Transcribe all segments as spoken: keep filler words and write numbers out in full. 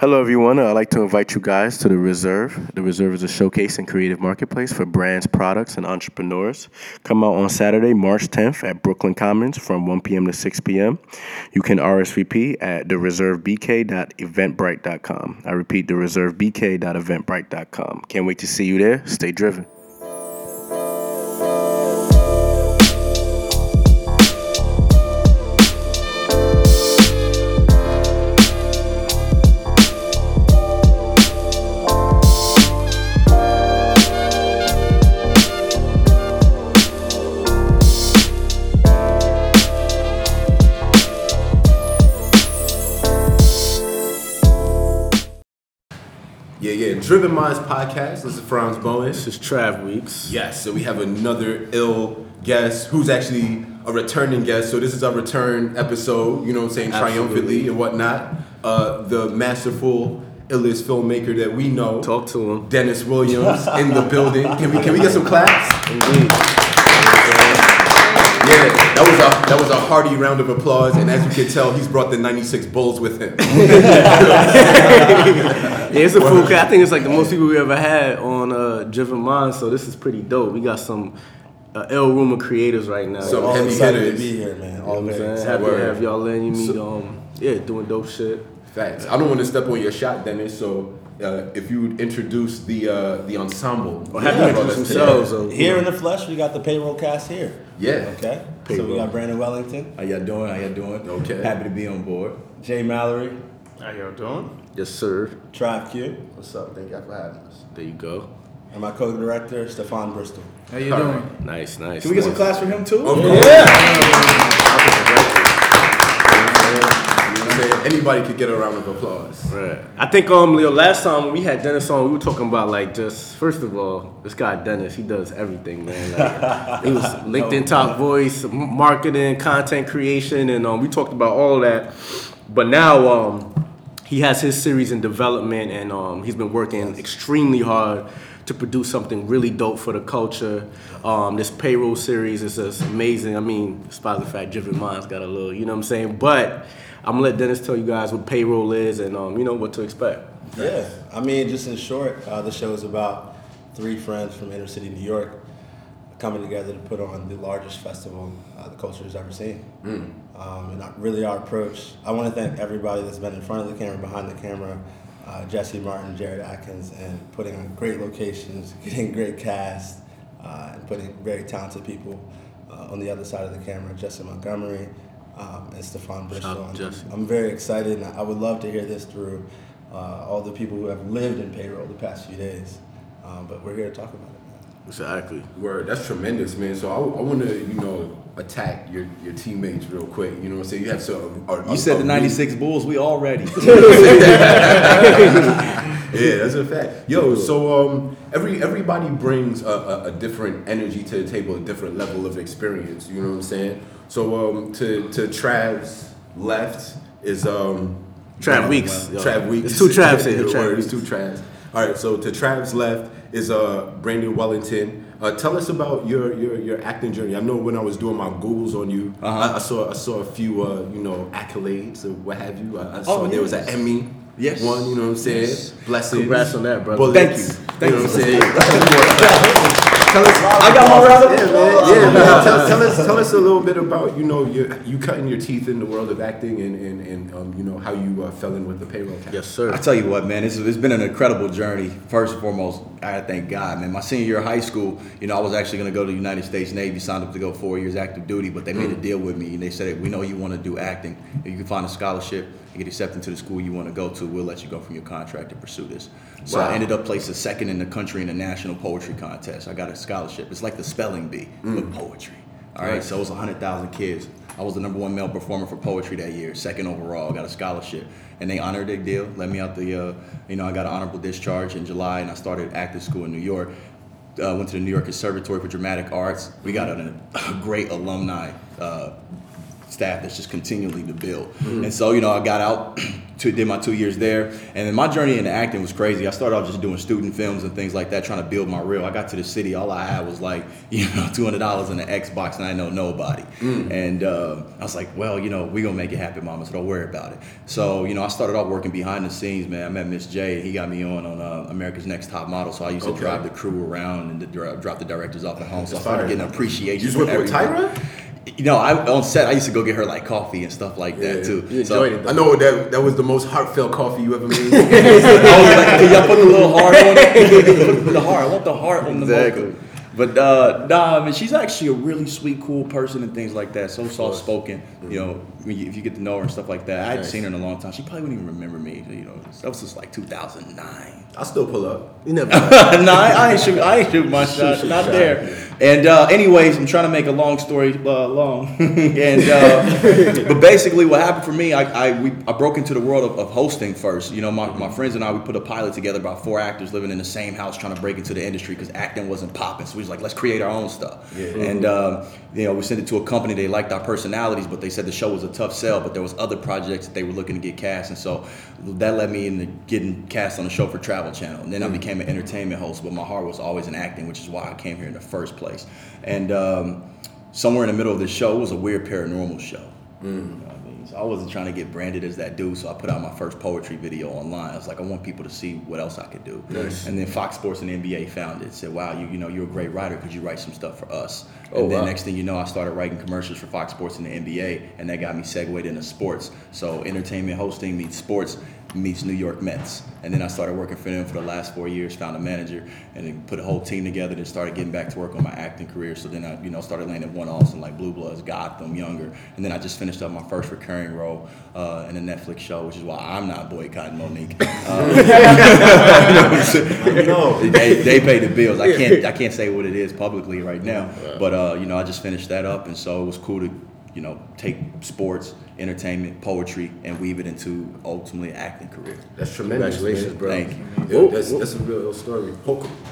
Hello, everyone. I'd like to invite you guys to The Reserve. The Reserve is a showcase and creative marketplace for brands, products, and entrepreneurs. Come out on Saturday, March tenth at Brooklyn Commons from one p.m. to six p.m. You can R S V P at the reserve b k dot eventbrite dot com. I repeat, the reserve b k dot eventbrite dot com. Can't wait to see you there. Stay driven. Driven Minds Podcast. This is Franz Boas. This is Trav Weeks. Yes, so we have another ill guest who's actually a returning guest. So this is our return episode, you know what I'm saying, absolutely. Triumphantly and whatnot. Uh, the masterful, illest filmmaker that we know. Talk to him. Dennis Williams in the building. Can we can we get some claps? Indeed. Yeah, that was a that was a hearty round of applause, and as you can tell, he's brought the ninety-six Bulls with him. Yeah, it's a full. I think it's like the most people we ever had on uh, Driven Minds, so this is pretty dope. We got some uh, L Room of creators right now. So heavy hitters. To be here, man. All you know happy to have y'all in. You meet so, um, yeah, doing dope shit. Facts. I don't want to step on your shot, Dennis. So uh, if you would introduce the uh, the ensemble, or have yeah, introduce themselves. So, here yeah. in the flesh, we got the payroll cast here. Yeah. Okay. Payroll. So we got Brandon Wellington. How y'all doing? How y'all doing? Okay. Happy to be on board. Jay Mallory. How y'all doing? Yes, sir. Tribe Q. What's up? Thank y'all for having us. There you go. And my co-director, Stefon Bristol. How you all doing? Right. Nice, nice. Can we nice. get some claps from him, too? Oh, yeah. yeah. yeah. Anybody could get a round of applause. Right. I think, um, Leo, last time when we had Dennis on, we were talking about, like, just, first of all, this guy, Dennis, he does everything, man. Like, he was LinkedIn top voice, marketing, content creation, and um, we talked about all that. But now um, he has his series in development, and um, he's been working extremely hard to produce something really dope for the culture. Um, this payroll series is just amazing. I mean, despite the fact Driven Minds got a little, you know what I'm saying? But I'm gonna let Dennis tell you guys what payroll is and um, you know what to expect. Yeah, I mean, just in short, uh, the show is about three friends from inner city New York coming together to put on the largest festival uh, the culture has ever seen. Mm. Um, and really our approach, I want to thank everybody that's been in front of the camera, behind the camera, uh, Jesse Martin, Jared Atkins, and putting on great locations, getting great cast, uh, and putting very talented people uh, on the other side of the camera, Jesse Montgomery um, and Stephon Bristol. I'm, I'm very excited, and I would love to hear this through uh, all the people who have lived in payroll the past few days, um, but we're here to talk about it. Exactly. Word. That's tremendous, man. So I, I want to, you know, attack your, your teammates real quick. You know what I'm saying? You have so. Are, you are, said are the ninety-six we, Bulls. We all ready. Yeah, that's a fact. Yo, so um, every everybody brings a, a, a different energy to the table, a different level of experience. You know what I'm saying? So um, to to Trav's left is um Trav Weeks. Know, Trav Weeks. It's two Travs here. Trav it's two Travs. All right. So to Trav's left is uh, Brandon Wellington. Uh, tell us about your, your your acting journey. I know when I was doing my Googles on you, uh-huh. I, I saw I saw a few uh, you know accolades or what have you. I, I saw oh, there yes. was an Emmy yes. one. You know what I'm saying? Yes. Blessings. Congrats on that, brother. Thank you. Thank you. Know you. What I'm saying? Tell us. I got my round of applause. Yeah, man. Yeah, man. Tell, tell us tell us a little bit about you know your, you cutting your teeth in the world of acting and and, and um, you know how you uh, fell in with the payroll cast. Yes, sir. I tell you what, man, it's it's been an incredible journey. First and foremost, I thank God, man. My senior year of high school, you know, I was actually going to go to the United States Navy, signed up to go four years active duty, but they made mm. a deal with me, and they said, we know you want to do acting. If you can find a scholarship and get accepted into the school you want to go to, we'll let you go from your contract to pursue this. So wow. I ended up placed second in the country in the national poetry contest. I got a scholarship. It's like the spelling bee, mm. but poetry. All right, right. So it was one hundred thousand kids. I was the number one male performer for poetry that year, second overall, got a scholarship. And they honored their deal, let me out the, uh, you know, I got an honorable discharge in July, and I started acting school in New York. Uh, went to the New York Conservatory for Dramatic Arts. We got a, a great alumni uh, staff that's just continually to build. Mm-hmm. And so, you know, I got out, two, did my two years there. And then my journey into acting was crazy. I started off just doing student films and things like that, trying to build my reel. I got to the city, all I had was like, you know, two hundred dollars in an Xbox, and I know nobody. Mm. And uh, I was like, well, you know, we're going to make it happen, Mama, so don't worry about it. So, you know, I started off working behind the scenes, man. I met Miss J. He got me on on uh, America's Next Top Model, so I used okay. to drive the crew around and the, drop the directors off at home. So That's I started fire. getting appreciation. You just worked with Tyra? You know, I, on set, I used to go get her like coffee and stuff like that yeah, too. You so, enjoyed it though. I know that that was the most heartfelt coffee you ever made. I was like, can y'all put the little heart on it? Put the heart. I want the heart on exactly. the mocha. But uh, nah, I mean, she's actually a really sweet, cool person and things like that. So soft spoken, mm-hmm. you know. I mean, if you get to know her and stuff like that, I hadn't nice. seen her in a long time. She probably wouldn't even remember me. You know, that was just like two thousand nine. I still pull up. You never. No, I, I ain't shoot. I ain't shoot my shot. Not shot. there. And uh, anyways, I'm trying to make a long story uh, long. and uh, but basically, what happened for me, I I, we, I broke into the world of, of hosting first. You know, my, my friends and I, we put a pilot together about four actors living in the same house trying to break into the industry because acting wasn't popping. So we was like, let's create our own stuff. Yeah. And um, you know, we sent it to a company. They liked our personalities, but they said the show was a tough sell. But there was other projects that they were looking to get cast, and so that led me into getting cast on the show for Travel Channel. And then mm. I became an entertainment host, but my heart was always in acting, which is why I came here in the first place. And um, somewhere in the middle of this show, it was a weird paranormal show. Mm. You know what I mean? So I wasn't trying to get branded as that dude, so I put out my first poetry video online. I was like, I want people to see what else I could do. Nice. And then Fox Sports and N B A found it. Said, wow, you you know, you're a great writer. Could you write some stuff for us? Oh, and then wow. next thing you know, I started writing commercials for Fox Sports and the N B A, and that got me segued into sports. So entertainment hosting meets sports meets New York Mets. And then I started working for them for the last four years, found a manager, and then put a whole team together, and started getting back to work on my acting career. So then I, you know, started landing one-offs in like Blue Bloods, Gotham, Younger. And then I just finished up my first recurring role uh, in a Netflix show, which is why I'm not boycotting Monique. Um, I know. They, they pay the bills. I can't, I can't say what it is publicly right now. But, uh, you know, I just finished that up, and so it was cool to, you know, take sports, entertainment, poetry, and weave it into ultimately an acting career. That's tremendous. Congratulations, man. Bro. Thank you. Yo, whoa, that's, whoa. that's a real, real story.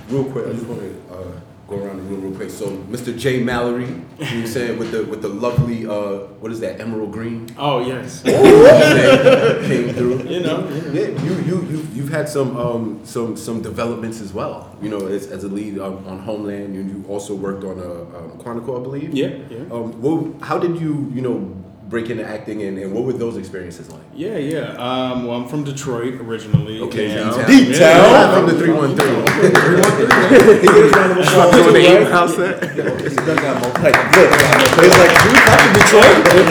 Real quick, I just want to uh, go around the room real quick. So, Mister Jay Mallory, you know what I'm saying, with the with the lovely, uh, what is that, emerald green? Oh yes. Came through. You know, yeah. You you you you've had some um some some developments as well. You know, as, as a lead um, on Homeland, you you also worked on a um, Quantico, I believe. Yeah. Yeah. Um, what, how did you you know? break into acting, and, and what were those experiences like? Yeah, yeah. Um, well, I'm from Detroit originally. Okay, D-Town. D-Town. I'm from the three one three. three one three. He was trying to show up to the eight house set. It's like,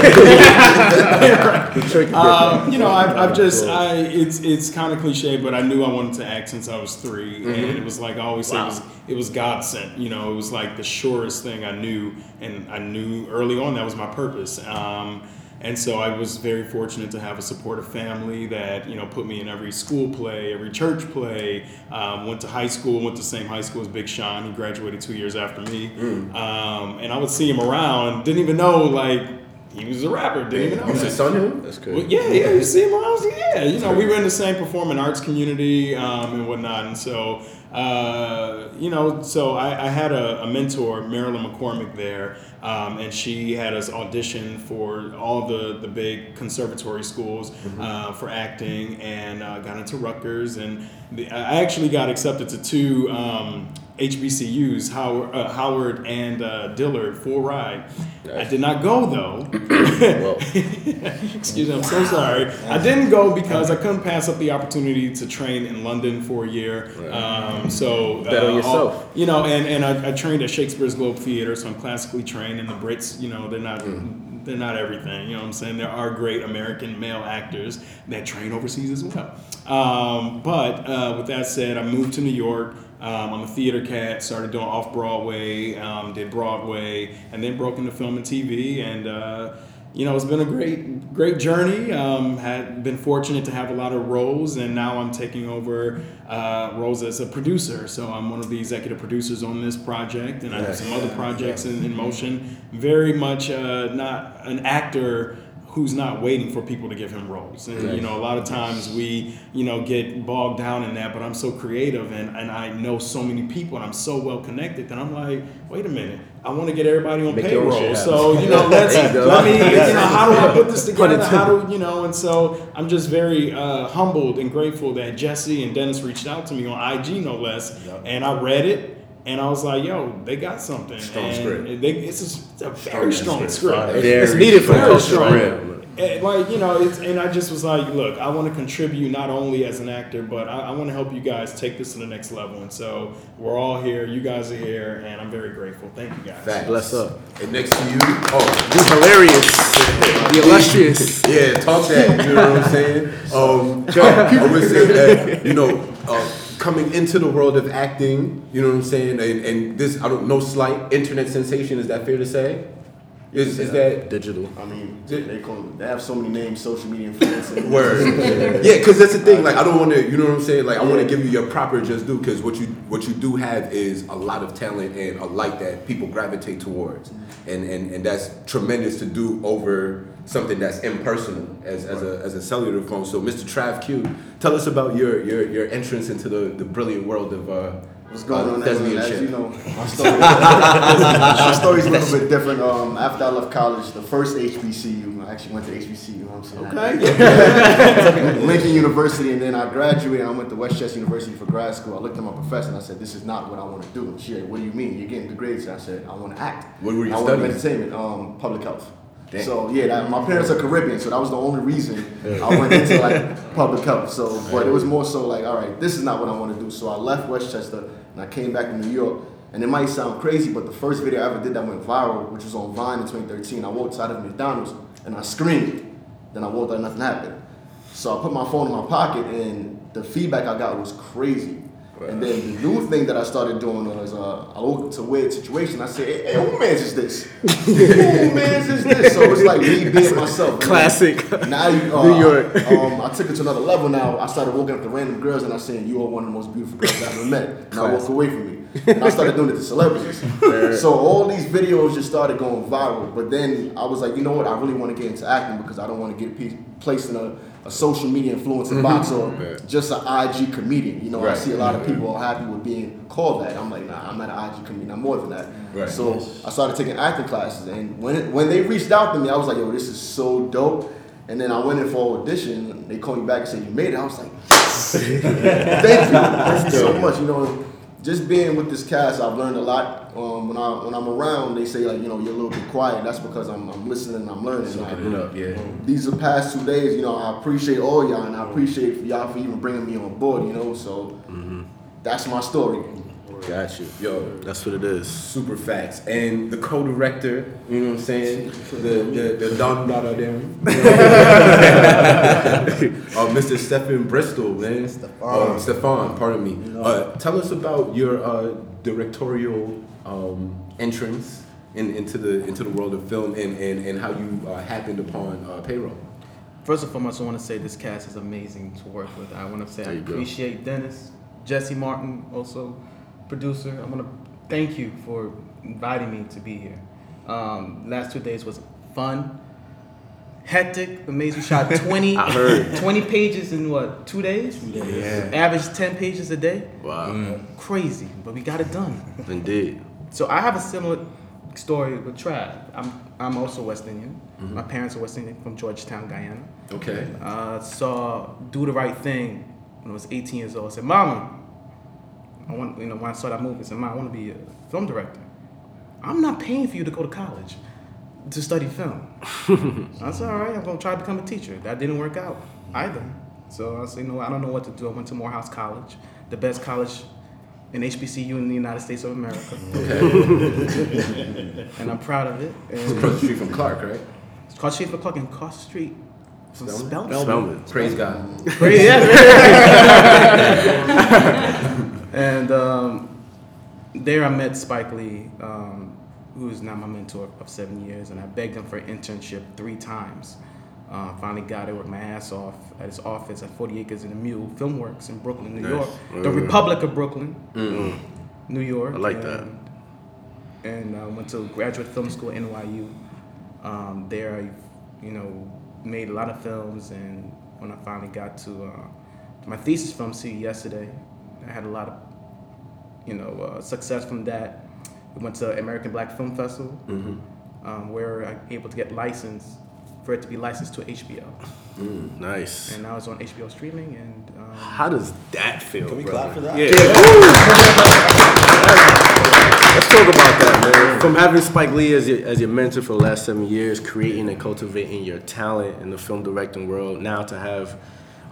dude, I'm from Detroit. Um, you know, I've, I've just, I, it's it's kind of cliche, but I knew I wanted to act since I was three, mm-hmm. and it was like I always wow. say, it was, it was God sent. You know, it was like the surest thing I knew, and I knew early on that was my purpose. Um, And so I was very fortunate to have a supportive family that, you know, put me in every school play, every church play. Um, went to high school, went to the same high school as Big Sean. He graduated two years after me. Mm. Um, and I would see him around, didn't even know, like, he was a rapper, didn't even know. You was his son to him? That's cool. Well, yeah, yeah, you see him around, yeah. You know, we were in the same performing arts community um, and whatnot. And so, uh, you know, so I, I had a, a mentor, Marilyn McCormick, there. Um, and she had us audition for all the, the big conservatory schools mm-hmm. uh, for acting, and uh, got into Rutgers. And the, I actually got accepted to two um, H B C Us, Howard, uh, Howard and uh, Dillard, full ride. Nice. I did not go, though. Excuse me, I'm so sorry. I didn't go because I couldn't pass up the opportunity to train in London for a year. Right. Um, so, bet on uh, yourself. All, you know, and, and I, I trained at Shakespeare's Globe Theatre, so I'm classically trained. And the Brits, you know, they're not mm. they're not everything. You know what I'm saying? There are great American male actors that train overseas as well. Um, but uh, with that said, I moved to New York. Um, I'm a theater cat. Started doing off Broadway, um, did Broadway, and then broke into film and T V. And uh, you know, it's been a great great journey. Um, had been fortunate to have a lot of roles, and now I'm taking over uh, roles as a producer. So I'm one of the executive producers on this project, and I have some other projects in, in motion. Very much uh, not an actor who's not waiting for people to give him roles. And, you know, a lot of times we, you know, get bogged down in that, but I'm so creative and, and I know so many people and I'm so well connected that I'm like, wait a minute, I want to get everybody on Make payroll. So, you know, let's, you let me, you know, how do I put this together? How do, you know, and so I'm just very uh, humbled and grateful that Jesse and Dennis reached out to me on I G, no less. Yep. And I read it. And I was like, yo, they got something. Strong and script. They, it's a, a very strong, strong script. script. Very it's needed for very strong. Script. And like, you know, it's, and I just was like, look, I want to contribute not only as an actor, but I, I want to help you guys take this to the next level. And so we're all here. You guys are here. And I'm very grateful. Thank you, guys. Facts. Bless up. And next to you. Oh, you're hilarious. The illustrious. Yeah, talk that. You know what I'm saying? Um, I would say that, you know, uh, coming into the world of acting, you know what I'm saying, and, and this, I don't know, slight internet sensation, is that fair to say? Is yeah. is that digital? I mean, they call them, they have so many names, social media influencers. Word, yeah, because that's the thing. Like, I don't want to, you know what I'm saying. Like, I want to give you your proper just due, because what you what you do have is a lot of talent and a light that people gravitate towards, and and and that's tremendous to do over something that's impersonal as as a as a cellular phone. So, Mister Trav Q, tell us about your your your entrance into the the brilliant world of. Uh, What's going uh, on? As you know, my story my story's a little bit different. Um, after I left college, the first H B C U, I actually went to H B C U. You know what I'm saying? Okay. Lincoln University, and then I graduated. I went to Westchester University for grad school. I looked at my professor and I said, "This is not what I want to do." She said, "What do you mean? You're getting the grades." And I said, "I want to act." What were you I studying? I want entertainment, um, public health. Dang. So yeah, that, my parents are Caribbean, so that was the only reason I went into like public health. So, but it was more so like, all right, this is not what I want to do. So I left Westchester and I came back to New York. And it might sound crazy, but the first video I ever did that went viral, which was on Vine in twenty thirteen, I walked outside of McDonald's and I screamed. Then I walked out and nothing happened. So I put my phone in my pocket, and the feedback I got was crazy. Right. And then the new thing that I started doing was uh, I woke up to a weird situation. I said, hey, hey who man's is this? who man's is this? So it's like me being myself. Classic. Like, now you, uh, New York. um, I took it to another level now. I started walking up to random girls and I said, you are one of the most beautiful girls I've ever met. Now walk away from me. And I started doing it to celebrities. Fair. So all these videos just started going viral. But then I was like, you know what? I really want to get into acting because I don't want to get pe- placed in a... a social media influencer mm-hmm. box or yeah. just an I G comedian. You know, right. I see a lot of people are happy with being called that. I'm like, nah, I'm not an I G comedian. I'm more than that. Right. So yes. I started taking acting classes. And when it, when they reached out to me, I was like, yo, this is so dope. And then I went in for an audition. And they called me back and said, you made it. I was like, yes. Thank you. Thank you so much. You know, just being with this cast, I've learned a lot. Um, when, I, when I'm around, they say, like, you know, you're a little bit quiet. That's because I'm, I'm listening and I'm learning. Soaking and I, it up, yeah. These are the past two days, you know, I appreciate all y'all, and I appreciate y'all for even bringing me on board, you know, so mm-hmm. that's my story. Got you. Yo, that's what it is. Super facts. And the co-director, you know what I'm saying? The the, the Don Dada Damn. uh, Mister Stefon Bristol, man. Stefon. Uh, Stefon, pardon me. Uh, tell us about your uh, directorial um, entrance in, into the into the world of film and, and, and how you uh, happened upon uh, Payroll. First and foremost, I want to say this cast is amazing to work with. I want to say I appreciate go. Dennis, Jesse Martin, also. Producer, I want to thank you for inviting me to be here. Um, last two days was fun, hectic, amazing. Shot twenty, I heard. twenty pages in what, two days? Two days. Yeah. Average ten pages a day. Wow. Mm. Crazy, but we got it done. Indeed. So I have a similar story with Trav. I'm I'm also West Indian. Mm-hmm. My parents are West Indian from Georgetown, Guyana. Okay. Uh, saw Do the Right Thing when I was eighteen years old. I said, Mama. I want, you know, when I saw that movie, I said, I want to be a film director. I'm not paying for you to go to college to study film. I said, all right, I'm going to try to become a teacher. That didn't work out either. So I said, you know, I don't know what to do. I went to Morehouse College, the best college in H B C U in the United States of America. Okay. And I'm proud of it. And it's across the street from Clark, right? It's across the street from Clark and across the street. Spellman. Spellman. Praise Spellman. God. Praise God. And um, there I met Spike Lee, um, who is now my mentor of seven years, and I begged him for an internship three times. Uh, finally got it, worked my ass off at his office at forty acres and a Mule Filmworks in Brooklyn, New nice. York. Mm. The Republic of Brooklyn, mm. New York. I like and, that. And I went to graduate film school at N Y U. Um, there I, you know, made a lot of films, and when I finally got to uh, my thesis film, see yesterday, I had a lot of, you know, uh, success from that. We went to American Black Film Festival, mm-hmm. um, where I was able to get licensed, for it to be licensed to H B O. Mm, nice. And now it's on H B O streaming. And um, how does that feel? Can we brother? clap for that? Yeah. yeah. Let's talk about that, man. From having Spike Lee as your, as your mentor for the last seven years, creating and cultivating your talent in the film directing world, now to have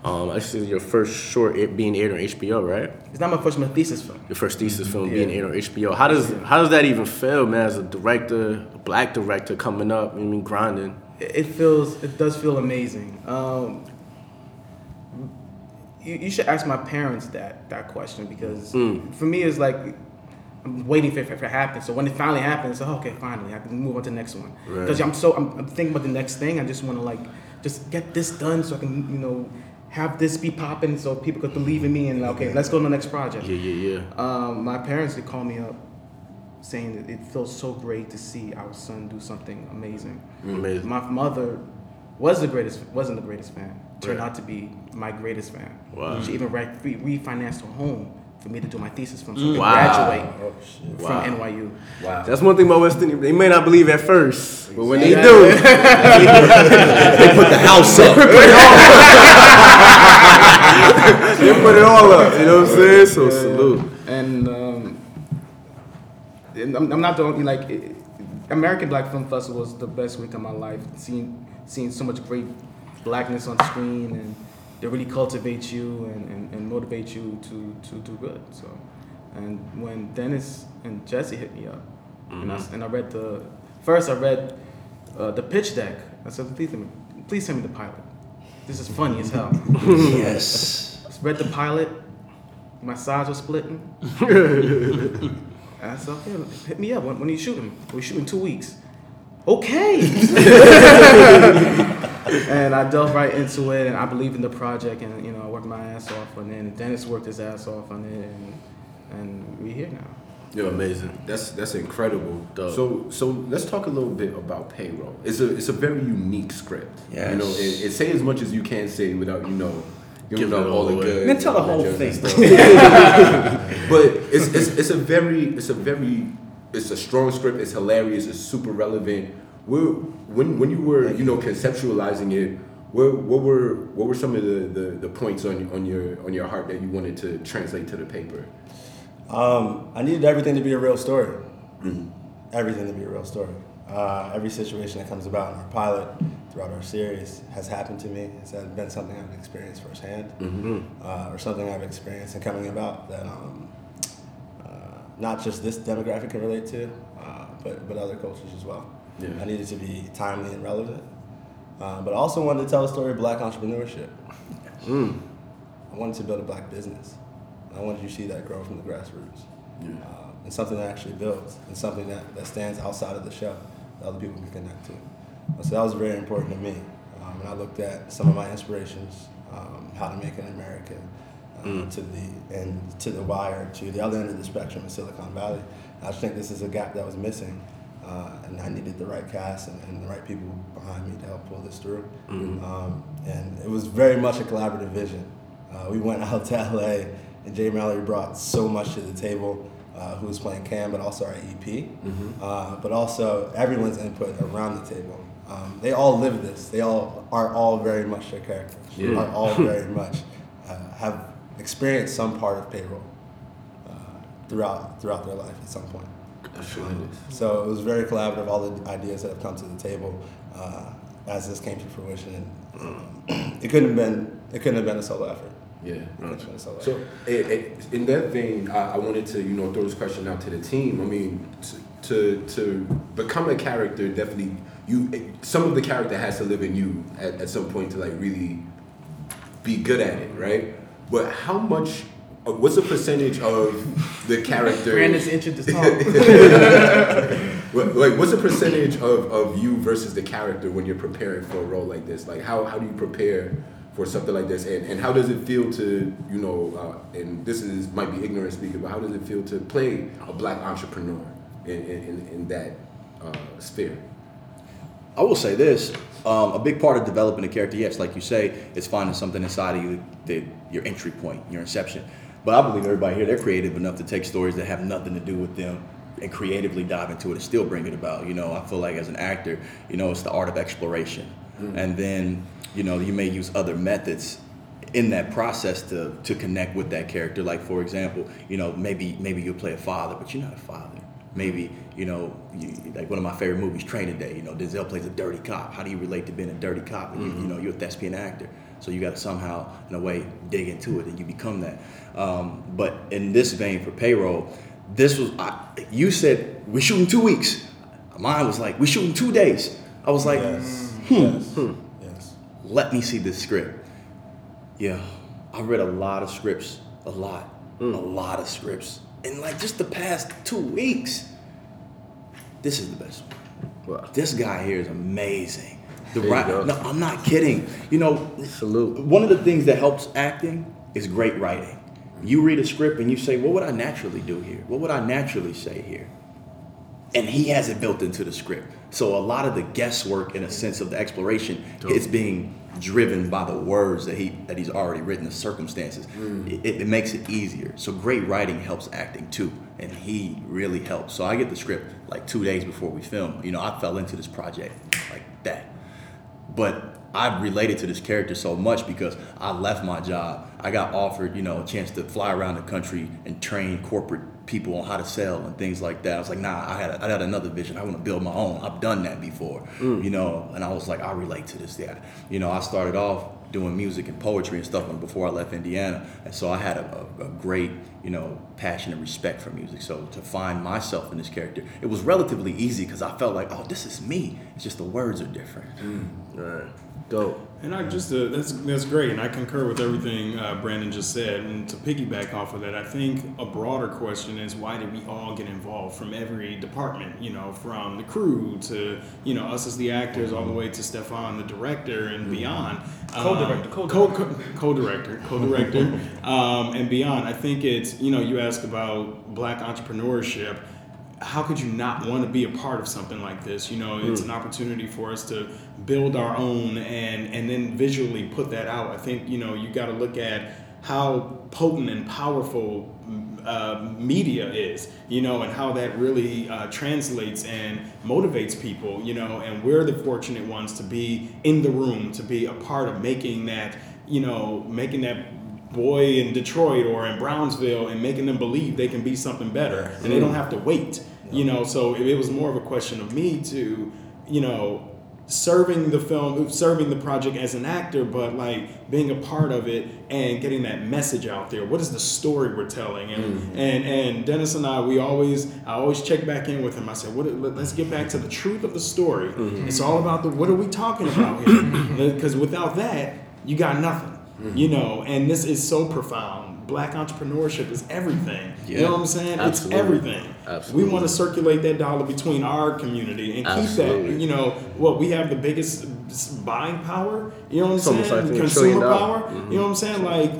Um, actually, your first short it being aired on H B O, right? It's not my first my thesis film. Your first thesis film yeah. being aired on H B O. How does yeah. how does that even feel, man? As a director, a black director coming up, I mean, grinding. It feels, it does feel amazing. Um, you, you should ask my parents that that question, because mm. for me it's like I'm waiting for it, for it to happen. So when it finally happens, oh, okay, finally I can move on to the next one. Because right. I'm so I'm, I'm thinking about the next thing. I just want to like just get this done so I can, you know, have this be popping so people could believe in me and, okay, let's go to the next project. Yeah, yeah, yeah. Um, my parents, they called me up saying that it feels so great to see our son do something amazing. Amazing. My mother was the greatest, wasn't the greatest fan. Turned right. out to be my greatest fan. Wow. She even re- re- refinanced her home for me to do my thesis from, so I could wow. graduate oh, shit. from wow. N Y U. Wow. That's one thing about West Indian. They may not believe at first, but when yeah. they do, they put the house up. They put it all up. They put it all up. You know what I'm saying? So yeah. salute. And, um, and I'm, I'm not the only, like, it, American Black Film Festival was the best week of my life. Seeing, seeing so much great blackness on screen, and they really cultivate you and, and, and motivate you to, to do good. So, and when Dennis and Jesse hit me up, mm-hmm. and, I, and I read the, first I read uh, the pitch deck. I said, please send me, please send me the pilot. This is funny as hell. Yes. So I read the pilot, my sides were splitting. And I said, okay, hit me up, when, when are you shooting? We're shooting two weeks. Okay. And I delved right into it, and I believed in the project, and, you know, I worked my ass off on it, and Dennis worked his ass off on it, and and we're here now. You're amazing. That's that's incredible. Dope. So so let's talk a little bit about Payroll. It's a it's a very unique script. Yes. You know, it, it say as much as you can say without, you know, giving up all the good. Then tell the whole thing. But it's it's it's a very it's a very it's a strong script. It's hilarious. It's super relevant. Where, when when you were, you know, conceptualizing it, where, what were what were some of the, the, the points on on your on your heart that you wanted to translate to the paper? Um, I needed everything to be a real story. Mm-hmm. Everything to be a real story. Uh, every situation that comes about in our pilot, throughout our series, has happened to me. It's been something I've experienced firsthand, mm-hmm. uh, or something I've experienced and coming about that um, uh, not just this demographic can relate to, uh, but but other cultures as well. Yeah. I needed to be timely and relevant, uh, but I also wanted to tell a story of black entrepreneurship. Mm. I wanted to build a black business. I wanted you to see that grow from the grassroots, yeah. uh, and something that actually builds, and something that, that stands outside of the show that other people can connect to. So that was very important to me. Um, and I looked at some of my inspirations, um, how to make an American, uh, mm. to the and to the wire, to the other end of the spectrum in Silicon Valley. I just think this is a gap that was missing. Uh, and I needed the right cast and, and the right people behind me to help pull this through. Mm-hmm. Um, and it was very much a collaborative vision. Uh, we went out to L A, and Jay Mallory brought so much to the table, uh, who was playing Cam, but also our E P, mm-hmm. uh, but also everyone's input around the table. Um, they all live this. They all are all very much their characters, yeah. are all very much, uh, have experienced some part of Payroll uh, throughout throughout their life at some point. Um, so it was very collaborative, all the ideas that have come to the table uh, as this came to fruition. Um, it couldn't have been it couldn't have been a solo effort. Yeah. Right. It a solo so effort. It, it, in that thing, I, I wanted to, you know, throw this question out to the team. I mean, to to, to become a character, definitely you it, some of the character has to live in you at, at some point to like really be good at it, right? But how much? What's the percentage of the character? Brandon's entered this talk. Like, what's the percentage of, of you versus the character when you're preparing for a role like this? Like, how, how do you prepare for something like this? And and how does it feel to, you know, uh, and this is might be ignorant speaking, but how does it feel to play a black entrepreneur in, in, in that uh, sphere? I will say this, um, a big part of developing a character, yes, like you say, is finding something inside of you, that your entry point, your inception. But I believe everybody here, they're creative enough to take stories that have nothing to do with them and creatively dive into it and still bring it about. You know, I feel like as an actor, you know, it's the art of exploration. Mm. And then, you know, you may use other methods in that process to to connect with that character. Like, for example, you know, maybe maybe you play a father, but you're not a father. Maybe, you know, you, like one of my favorite movies, Training Day, you know, Denzel plays a dirty cop. How do you relate to being a dirty cop? And mm-hmm. you, you know, you're a thespian actor. So you got to somehow, in a way, dig into it and you become that. Um, but in this vein for Payroll, this was, I, you said, we shoot in two weeks. Mine was like, we shoot in two days. I was like, yes. Hmm, yes. hmm, yes. Let me see this script. Yeah, I read a lot of scripts, a lot, mm. a lot of scripts. In like just the past two weeks, this is the best one. Wow. This guy here is amazing. The right, no, I'm not kidding. You know, salute. One of the things that helps acting is great writing. You read a script and you say, what would I naturally do here? What would I naturally say here? And he has it built into the script. So a lot of the guesswork, in a sense of the exploration, Dope. is being driven by the words that he that he's already written, the circumstances. Mm. It, it makes it easier. So great writing helps acting too, and he really helps. So I get the script like two days before we film. You know, I fell into this project like that. But I related to this character so much because I left my job. I got offered, you know, a chance to fly around the country and train corporate people on how to sell and things like that. I was like, nah, I had a, I had another vision. I want to build my own. I've done that before, mm. you know. And I was like, I relate to this. Yeah. You know, I started off doing music and poetry and stuff before I left Indiana. And so I had a, a, a great, you know, passion and respect for music. So to find myself in this character, it was relatively easy because I felt like, oh, this is me. It's just the words are different. Mm. Right. Dope. And I just, uh, that's that's great, and I concur with everything uh, Brandon just said. And to piggyback off of that, I think a broader question is, why did we all get involved from every department, you know, from the crew to, you know, us as the actors, all the way to Stefon, the director, and beyond. Co-director. Um, co-director. Co-director. Co-director. um, and beyond. I think it's, you know, you ask about Black entrepreneurship. How could you not want to be a part of something like this? You know, it's an opportunity for us to build our own and and then visually put that out. I think, you know, you got to look at how potent and powerful uh, media is, you know, and how that really uh, translates and motivates people, you know, and we're the fortunate ones to be in the room, to be a part of making that, you know, making that boy in Detroit or in Brownsville and making them believe they can be something better and they don't have to wait. You know, so it was more of a question of me to, you know, serving the film, serving the project as an actor, but like being a part of it and getting that message out there. What is the story we're telling? And mm-hmm. and, and Dennis and I, we always, I always check back in with him. I said, what, let's get back to the truth of the story. Mm-hmm. It's all about the, what are we talking about here? Because without that, you got nothing, mm-hmm. you know, and this is so profound. Black entrepreneurship is everything. Yeah. You know what I'm saying? Absolutely. It's everything. Absolutely. We want to circulate that dollar between our community and Absolutely. keep that, you know, what we have the biggest buying power, you know what I'm it's saying? Like consumer power, mm-hmm. you know what I'm saying? Like,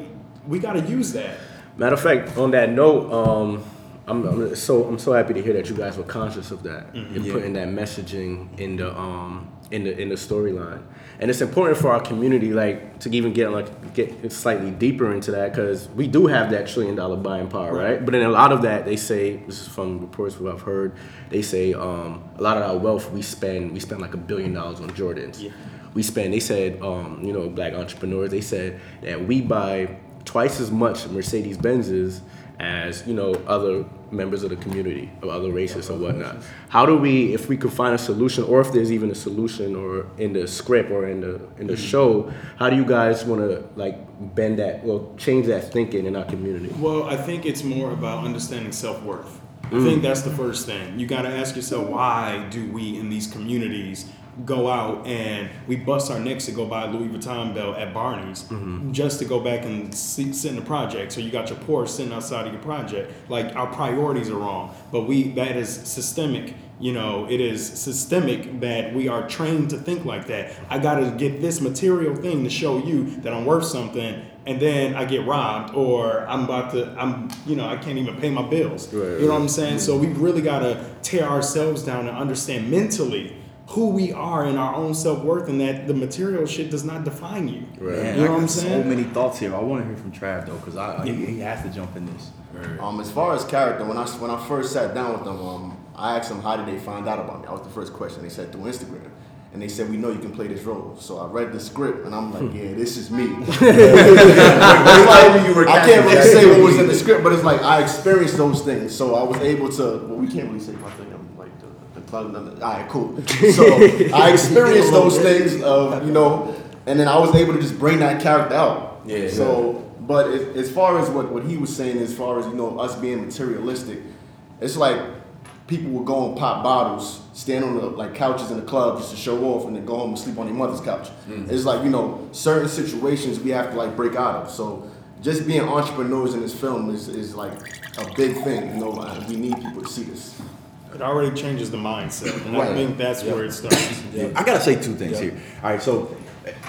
we got to use that. Matter of fact, on that note, um, I'm, I'm so I'm so happy to hear that you guys were conscious of that mm-hmm. and yeah. putting that messaging in the um in the in the storyline. And it's important for our community, like, to even get like get slightly deeper into that, because we do have that trillion dollar buying power, right? right? But in a lot of that, they say, this is from reports that I've heard, they say um, a lot of our wealth we spend we spend like a billion dollars on Jordans. Yeah. We spend. They said, um, you know, Black entrepreneurs. They said that we buy twice as much Mercedes Benzes as, you know, other members of the community of other races yeah, or whatnot. Races. How do we, if we could find a solution, or if there's even a solution, or in the script or in the in the mm-hmm. show, how do you guys want to like bend that, well, change that thinking in our community? Well, I think it's more about understanding self-worth. Mm. I think that's the first thing. You got to ask yourself, why do we in these communities go out and we bust our necks to go buy a Louis Vuitton belt at Barney's mm-hmm. just to go back and sit, sit in the project. So you got your poor sitting outside of your project. Like, our priorities are wrong, but we, that is systemic. You know, it is systemic that we are trained to think like that. I got to get this material thing to show you that I'm worth something, and then I get robbed, or I'm about to, I'm, you know, I can't even pay my bills. Right, you know right. what I'm saying? So we really got to tear ourselves down and understand mentally who we are and our own self-worth, and that the material shit does not define you. Right. Man, you know I what I'm saying? So many thoughts here. I want to hear from Trav, though, because I, I, yeah. he has to jump in this. Right. Um, as far as character, when I, when I first sat down with them, um, I asked them, how did they find out about me? That was the first question. They said, through Instagram. And they said, we know you can play this role. So I read the script, and I'm like, yeah, this is me. like, I can't really say what was in the script, but it's like, I experienced those things. So I was able to, well, we can't really say my thing. I'm like, the, the club, all right, cool. So I experienced those things, of, you know, and then I was able to just bring that character out. Yeah. So, but it, as far as what, what he was saying, as far as, you know, us being materialistic, it's like, people would go and pop bottles, stand on the like couches in the club just to show off, and then go home and sleep on their mother's couch. Mm-hmm. It's like, you know, certain situations we have to like break out of. So just being entrepreneurs in this film is, is like a big thing. You know, we need people to see this. It already changes the mindset, and right. I think that's yep. where it starts. Yep. I gotta say two things yep. here. All right, so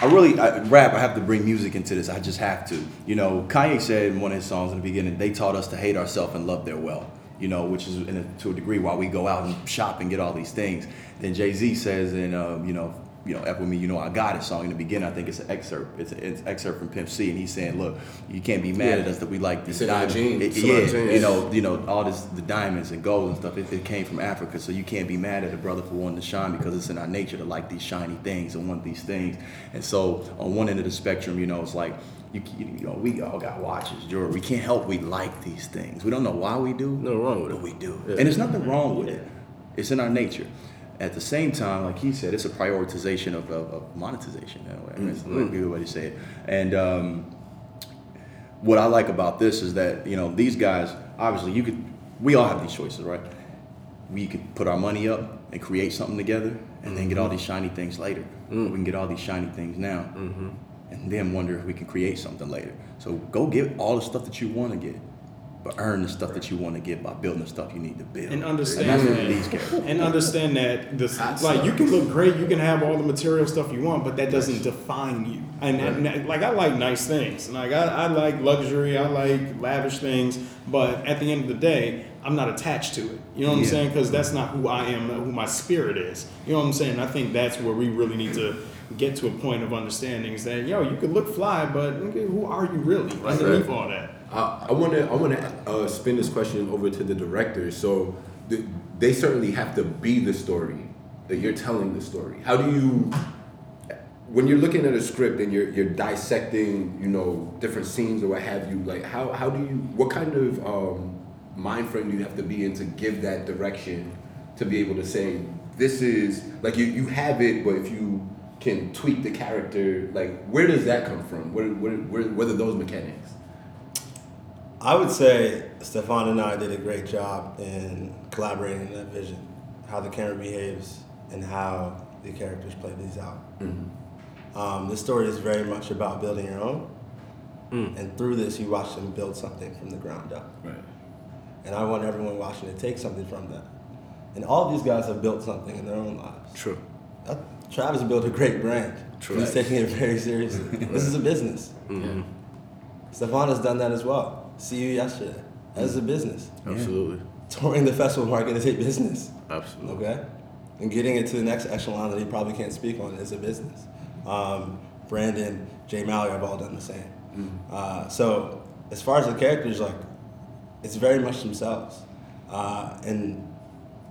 I really I, rap. I have to bring music into this. I just have to. You know, Kanye said in one of his songs in the beginning, "They taught us to hate ourselves and love their wealth." You know, which is in a, to a degree why we go out and shop and get all these things. Then Jay-Z says in, uh, you know, you know, F With Me, You Know I Got It song in the beginning, I think it's an excerpt. It's, a, it's an excerpt from Pimp C, and he's saying, look, you can't be mad yeah. at us that we like these diamonds. It, yeah, you know, you know, all this, the diamonds and gold and stuff, it, it came from Africa, so you can't be mad at a brother for wanting to shine, because it's in our nature to like these shiny things and want these things. And so on one end of the spectrum, you know, it's like, You, you know, we all got watches, jewelry. We can't help. We like these things. We don't know why we do. No wrong with it. But we do, yeah. and there's nothing wrong with yeah. it. It's in our nature. At the same time, like he said, it's a prioritization of, of, of monetization. That way, that's mm-hmm. a good way to say it. And um, what I like about this is that, you know, these guys, obviously, you could. We all have these choices, right? We could put our money up and create something together, and mm-hmm. then get all these shiny things later. Mm-hmm. We can get all these shiny things now. Mm-hmm. And then wonder if we can create something later. So go get all the stuff that you want to get, but earn the stuff that you want to get by building the stuff you need to build. And understand and that. And understand that this, like, you can look great, you can have all the material stuff you want, but that doesn't define you. And, right. and like, I like nice things. Like I, I like luxury, I like lavish things, but at the end of the day, I'm not attached to it. You know what yeah. I'm saying? Because that's not who I am, who my spirit is. You know what I'm saying? I think that's where we really need to get to a point of understanding, is that, yo, you could look fly, but okay, who are you really right, underneath right. all that? I want to I want to uh, spin this question over to the director. So th- they certainly have to be the story that you're telling the story. How do you, when you're looking at a script and you're you're dissecting, you know, different scenes or what have you, like how how do you, what kind of um, mind frame do you have to be in to give that direction to be able to say this is like you you have it, but if you can tweak the character, like where does that come from? Where, where, where, what are those mechanics? I would say Stefon and I did a great job in collaborating in that vision, how the camera behaves and how the characters play these out. Mm-hmm. Um, this story is very much about building your own, mm. and through this you watch them build something from the ground up. Right. And I want everyone watching to take something from that. And all these guys have built something in their own lives. True. That, Travis built a great brand. True. He's taking it very seriously. Right. This is a business. Mm-hmm. Stefon has done that as well. See You Yesterday. That is a business. Absolutely. Touring the festival market is a business. Absolutely. Okay? And getting it to the next echelon that he probably can't speak on is a business. Um, Brandon, Jay Mallory have all done the same. Mm-hmm. Uh, so as far as the characters, like, it's very much themselves. Uh, and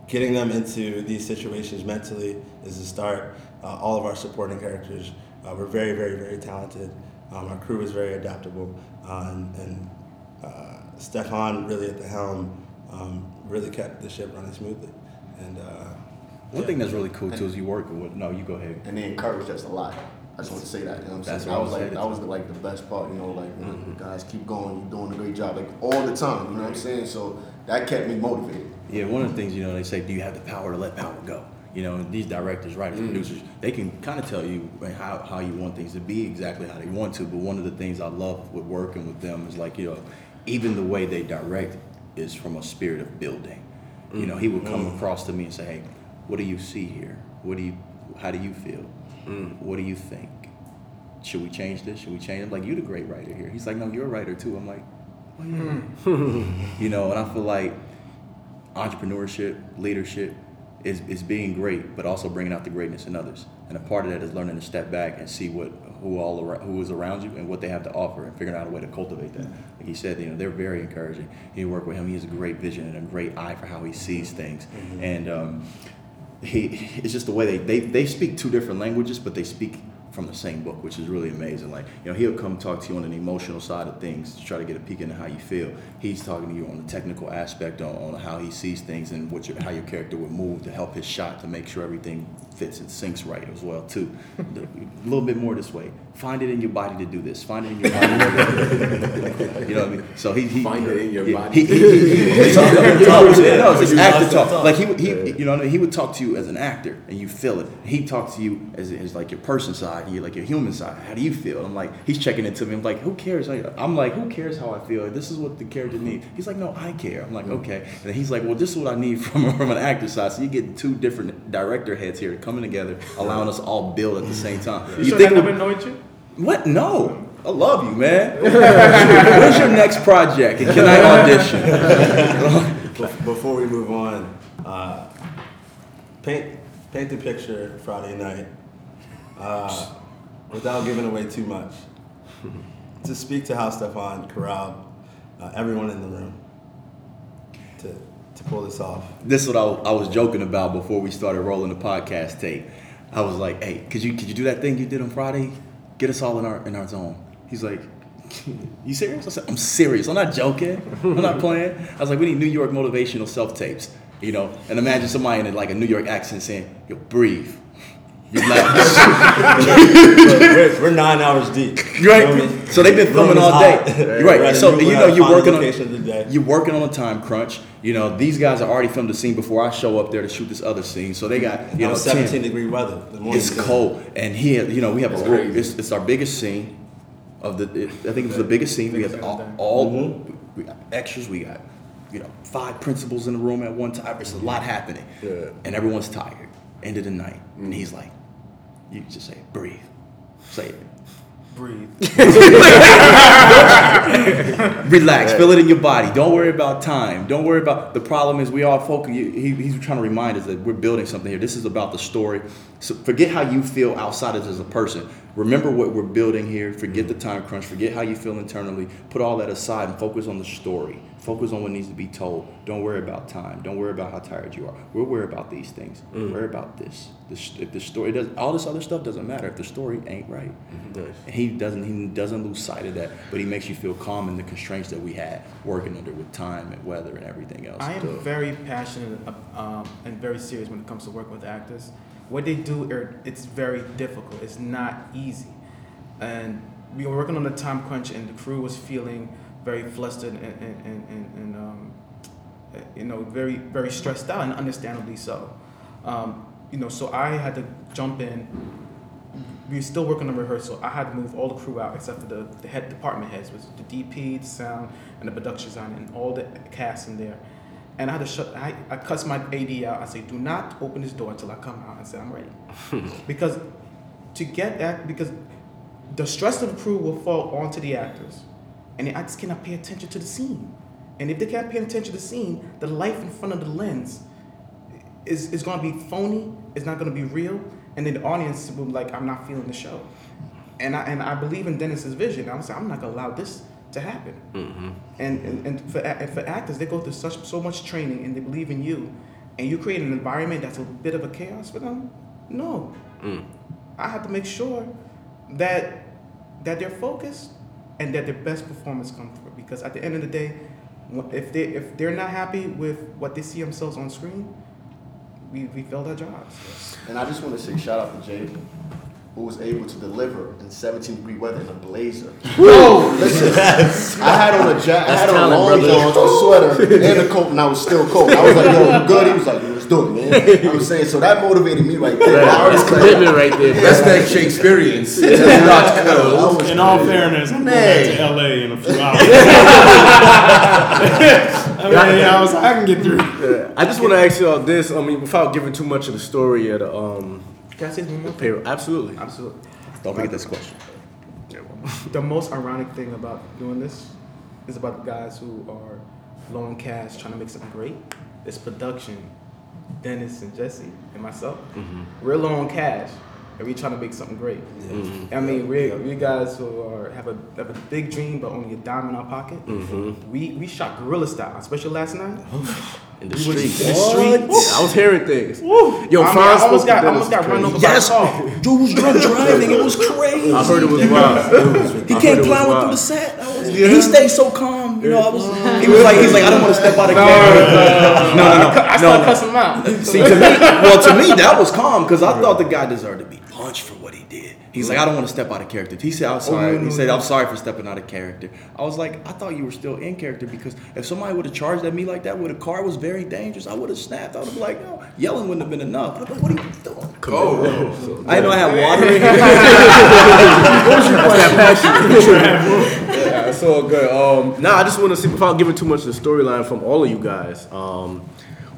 getting them into these situations mentally is the start. Uh, all of our supporting characters uh, were very, very, very talented. Um, our crew was very adaptable. Uh, and and uh, Stefon, really at the helm, um, really kept the ship running smoothly. And uh, One yeah. thing that's really cool, too, is you work with, no, you go ahead. And they encouraged us a lot. I just want to say that, you know what I'm that's saying? What I was like, that was the, like the best part, you know, like, mm-hmm. you guys keep going, you're doing a great job, like all the time, you know what I'm saying? So that kept me motivated. Yeah, one of the things, you know, they say, do you have the power to let power go? You know, these directors, writers, mm-hmm. producers, they can kind of tell you how, how you want things to be, exactly how they want to, but one of the things I love with working with them is like, you know, even the way they direct is from a spirit of building. Mm-hmm. You know, he would come mm-hmm. across to me and say, hey, what do you see here? What do you, how do you feel? Mm. What do you think? Should we change this? Should we change it? I'm like, you're the great writer here. He's like, no, you're a writer too. I'm like, oh, yeah. You know, and I feel like entrepreneurship, leadership, is is being great, but also bringing out the greatness in others. And a part of that is learning to step back and see what who all around, who is around you and what they have to offer, and figuring out a way to cultivate that. Like he said, you know, they're very encouraging. You work with him; he has a great vision and a great eye for how he sees things. Mm-hmm. And um, he it's just the way they, they they speak two different languages, but they speak from the same book, which is really amazing. Like, you know, he'll come talk to you on an emotional side of things to try to get a peek into how you feel. He's talking to you on the technical aspect, on, on how he sees things and what your, how your character would move to help his shot, to make sure everything fits and syncs right as well, too. A little bit more this way. Find it in your body to do this. Find it in your body to do this. You know what I mean? So he... he Find he, it in your he, body. He, he, he, he, he talk, talk, no, it's actor talk. talk. Like, he, he, yeah. you know what I mean? He would talk to you as an actor, and you feel it. He talks to you as, as like, your person side. You like your human side. How do you feel? I'm like, he's checking into me. I'm like, who cares? I'm like, who cares how I feel? This is what the character needs. He's like, no, I care. I'm like, okay. And then he's like, well, this is what I need from from an actor side. So you get two different director heads here coming together, allowing us all build at the same time. You, you sure think I've been knowing you? What? No. I love you, man. What's your next project? And can I audition? Before we move on, uh, paint paint the picture Friday night. Uh, without giving away too much, to speak to how Stefon corralled uh, everyone in the room to to pull this off. This is what I, I was joking about before we started rolling the podcast tape. I was like, "Hey, could you could you do that thing you did on Friday? Get us all in our in our zone." He's like, "You serious?" I said, "I'm serious. I'm not joking. I'm not playing." I was like, "We need New York motivational self tapes, you know." And imagine somebody in like a New York accent saying, "Yo, breathe." we're, we're nine hours deep, right? You know I mean? So they've been filming all day, right? right. right. So you know you're working on you're working on a time crunch. You know these guys are already filmed the scene before I show up there to shoot this other scene. So they got you know seventeen ten degree weather. The morning it's season. Cold, and here you know we have it's a it's, it's our biggest scene of the. It, I think it was the biggest scene. We had all, all mm-hmm. we got extras. We got you know five principals in the room at one time. There's a lot happening, yeah. and everyone's tired. End of the night, mm-hmm. and he's like. You just say, breathe. Say it. Breathe. Relax. Feel it in your body. Don't worry about time. Don't worry about... The problem is we all focus... He, he's trying to remind us that we're building something here. This is about the story. So forget how you feel outside of this as a person. Remember what we're building here. Forget the time crunch. Forget how you feel internally. Put all that aside and focus on the story. Focus on what needs to be told. Don't worry about time. Don't worry about how tired you are. We'll worry about these things. Mm. Worry about this. This if the story does all this other stuff doesn't matter if the story ain't right. Nice. And he doesn't he doesn't lose sight of that, but he makes you feel calm in the constraints that we had working under with time and weather and everything else. I am so. very passionate um, and very serious when it comes to working with actors. What they do, it's very difficult. It's not easy. And we were working on a time crunch, and the crew was feeling very flustered and, and, and, and um, you know, very, very stressed out, and understandably so. Um, you know, so I had to jump in. We were still working on rehearsal. I had to move all the crew out except for the, the head department heads, which was the D P, the sound, and the production design, and all the cast in there. And I had to shut, I, I cussed my A D out. I say, do not open this door until I come out and say, I'm ready. Because to get that, because the stress of the crew will fall onto the actors. And the actors cannot pay attention to the scene. And if they can't pay attention to the scene, the life in front of the lens is, is gonna be phony, it's not gonna be real. And then the audience will be like, I'm not feeling the show. And I, and I believe in Dennis's vision. I was like, I'm not gonna allow this to happen. Mm-hmm. And, and and for and for actors, they go through such so much training, and they believe in you, and you create an environment that's a bit of a chaos for them. No, mm. I have to make sure that that they're focused and that their best performance comes through. Because at the end of the day, if they if they're not happy with what they see themselves on screen, we we failed our jobs. And I just want to say shout out to Jay, who was able to deliver in seventeen degree weather in a blazer. Whoa! Listen, yes. I had on a jacket, I had on a long johns, a sweater, and a coat, and I was still cold. I was like, yo, I'm good. He was like, let's do it, man. I was saying, so that motivated me right there. That's commitment right there. That's that Shakespeareans. In all fairness, I'm going to L A in a few hours. I mean, yeah, I, was, I can get through. Yeah. I just want to ask you all this, I mean, without giving too much of the story of the, um, Can I say one more? Payroll, absolutely, absolutely. Don't forget this question. The most ironic thing about doing this is about the guys who are low on cash, trying to make something great. It's production Dennis and Jesse and myself, mm-hmm. we're low on cash, and we're trying to make something great. Mm-hmm. I mean, we yeah. we guys who are, have a have a big dream, but only a dime in our pocket. Mm-hmm. We we shot guerrilla style, especially last night. In the street. In the street. Yeah, I was hearing things. Woo. Yo, I, mean, I almost got, I almost got run over yes. by a car. Dude was drunk driving. It was crazy. I heard it was wild. It was, he I came plowing through the set. I was, yeah. He stayed so calm. You know, I was. He was like, he's like, I don't want to step out of no, camera. No, no, no. no, no. I started no. cussing him out. See, to me, well, to me, that was calm because I thought the guy deserved to be punched for what he did. He's like, I don't want to step out of character. He said, I'm sorry. He said, I'm sorry for stepping out of character. I was like, I thought you were still in character because if somebody would have charged at me like that, where the car was very dangerous, I would have snapped. I would have been like, no, yelling wouldn't have been enough. I'd have been like, what are you doing? Cold. I didn't know I had water in here. What was your Yeah, it's all good. Um, nah, I just want to see, without giving too much of the storyline from all of you guys, um,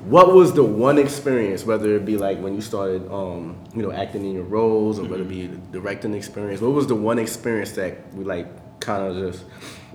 what was the one experience, whether it be like when you started, um, you know, acting in your roles, or mm-hmm. whether it be the directing experience? What was the one experience that we like kind of just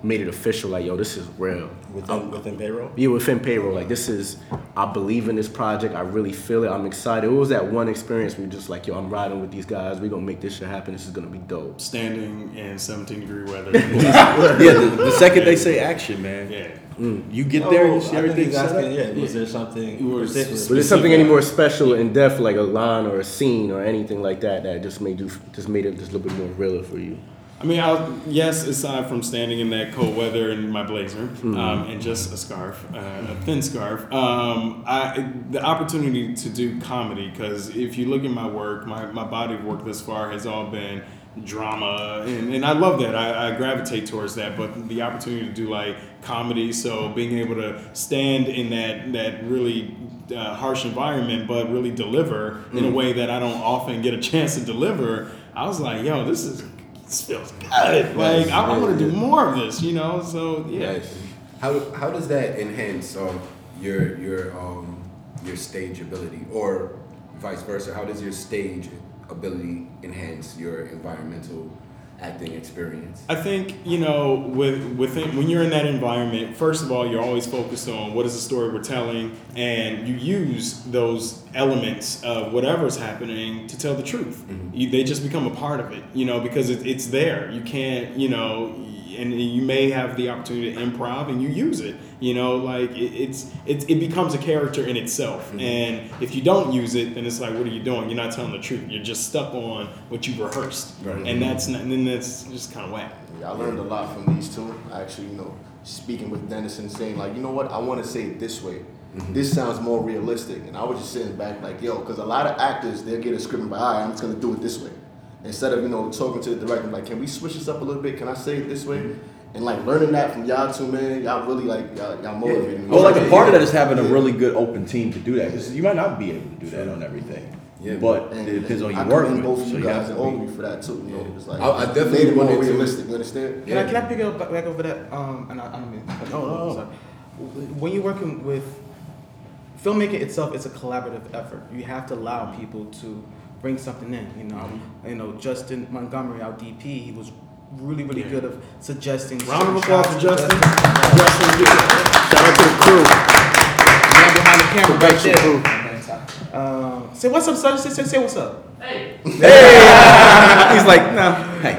made it official? Like, yo, this is real. Within, um, within payroll? Yeah, within payroll. Like, this is, I believe in this project. I really feel it. I'm excited. What was that one experience where you're just like, yo, I'm riding with these guys. We're going to make this shit happen. This is going to be dope. Standing in seventeen degree weather. yeah, the, the second yeah. they say action, man. Yeah. Mm. You get there, oh, you see everything set up. Yeah, was there something? Was there something any more special in depth, like a line or a scene or anything like that, that just made you, just made it just a little bit more realer for you? I mean, I'll, yes, aside from standing in that cold weather in my blazer mm. um, and just a scarf, uh, a thin scarf, um, I, the opportunity to do comedy, because if you look at my work, my, my body of work this far has all been drama, and, and I love that. I, I gravitate towards that, but the opportunity to do like comedy, so being able to stand in that that really uh, harsh environment, but really deliver in mm. a way that I don't often get a chance to deliver, I was like, yo, this is this feels good. Like I, I want to do more of this, you know. So yeah. Nice. How how does that enhance um, your your um your stage ability, or vice versa? How does your stage ability enhance your environmental acting experience? I think, you know, with within when you're in that environment, first of all, you're always focused on what is the story we're telling, and you use those elements of whatever's happening to tell the truth. Mm-hmm. You, they just become a part of it, you know, because it, it's there. You can't, you know, and you may have the opportunity to improv, and you use it. You know, like it, it's it, it becomes a character in itself. Mm-hmm. And if you don't use it, then it's like, what are you doing? You're not telling the truth. You're just stuck on what you rehearsed, right. And that's not, and then that's just kind of whack. Yeah, I learned a lot from these two. I actually, you know, speaking with Dennis and saying like, you know what, I want to say it this way. Mm-hmm. This sounds more realistic. And I was just sitting back like, yo, because a lot of actors, they'll get a script and be like, all right, I'm just gonna do it this way. Instead of, you know, talking to the director, I'm like, can we switch this up a little bit? Can I say it this way? And like learning that from y'all two, man, y'all really like y'all, y'all motivated me. Yeah. Oh, like a part of that is having a really good open team to do that, because you might not be able to do that on everything. Yeah, but and it depends on your work. I commend both of you guys and all of you for that too. You know, yeah. It's like I, I definitely made it more realistic. You understand? Can yeah. I can I pick it up back over that? Um, and I, I mean, I oh, no. sorry. When you're working with filmmaking itself, it's a collaborative effort. You have to allow people to bring something in. You know, mm-hmm. you know, Justin Montgomery, our D P, he was really, really yeah. good of suggesting. Round of applause for Justin. Justin, shout out to the crew. Man behind the camera, right there. Uh, say what's up, son. Say, say what's up. Hey. Hey. He's like, no. Hey.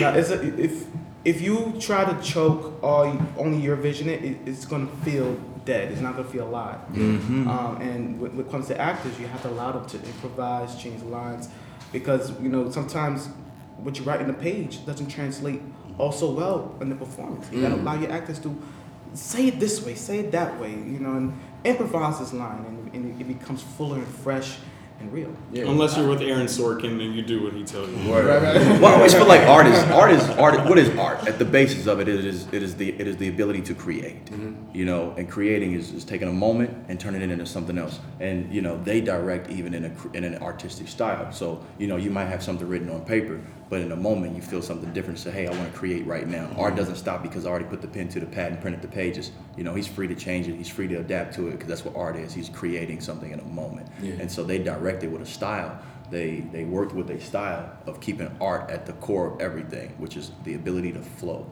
no, it's a, if if you try to choke all only your vision, it it's gonna feel dead. It's not gonna feel alive. Mm-hmm. Um, and when, when it comes to actors, you have to allow them to improvise, change lines, because you know sometimes what you write in the page doesn't translate also well in the performance. You gotta mm. allow your actors to say it this way, say it that way, you know, and improvise this line, and, and it becomes fuller and fresh and real. Yeah. Unless you're with Aaron Sorkin, then you do what he tells you. Right, right, right. Well, I always feel like art is art is art. What is art? At the basis of it, it is it is the it is the ability to create. Mm-hmm. You know, and creating is, is taking a moment and turning it into something else. And you know, they direct even in a in an artistic style. So you know, you might have something written on paper, but in a moment you feel something different. Say, hey, I want to create right now. Mm-hmm. Art doesn't stop because I already put the pen to the pad and printed the pages. You know, he's free to change it. He's free to adapt to it, because that's what art is. He's creating something in a moment. Yeah. And so they directed with a style. They they worked with a style of keeping art at the core of everything, which is the ability to flow,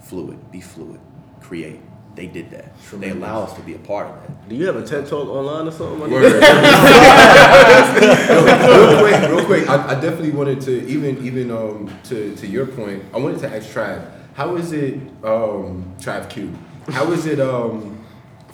fluid, be fluid, create. they did that. Tremendous. They allow us to be a part of that. Do you have a TED Talk online or something? Word. real quick, real quick. I, I definitely wanted to, even even um to, to your point, I wanted to ask Trav, how is it, um, Trav Q, how is it um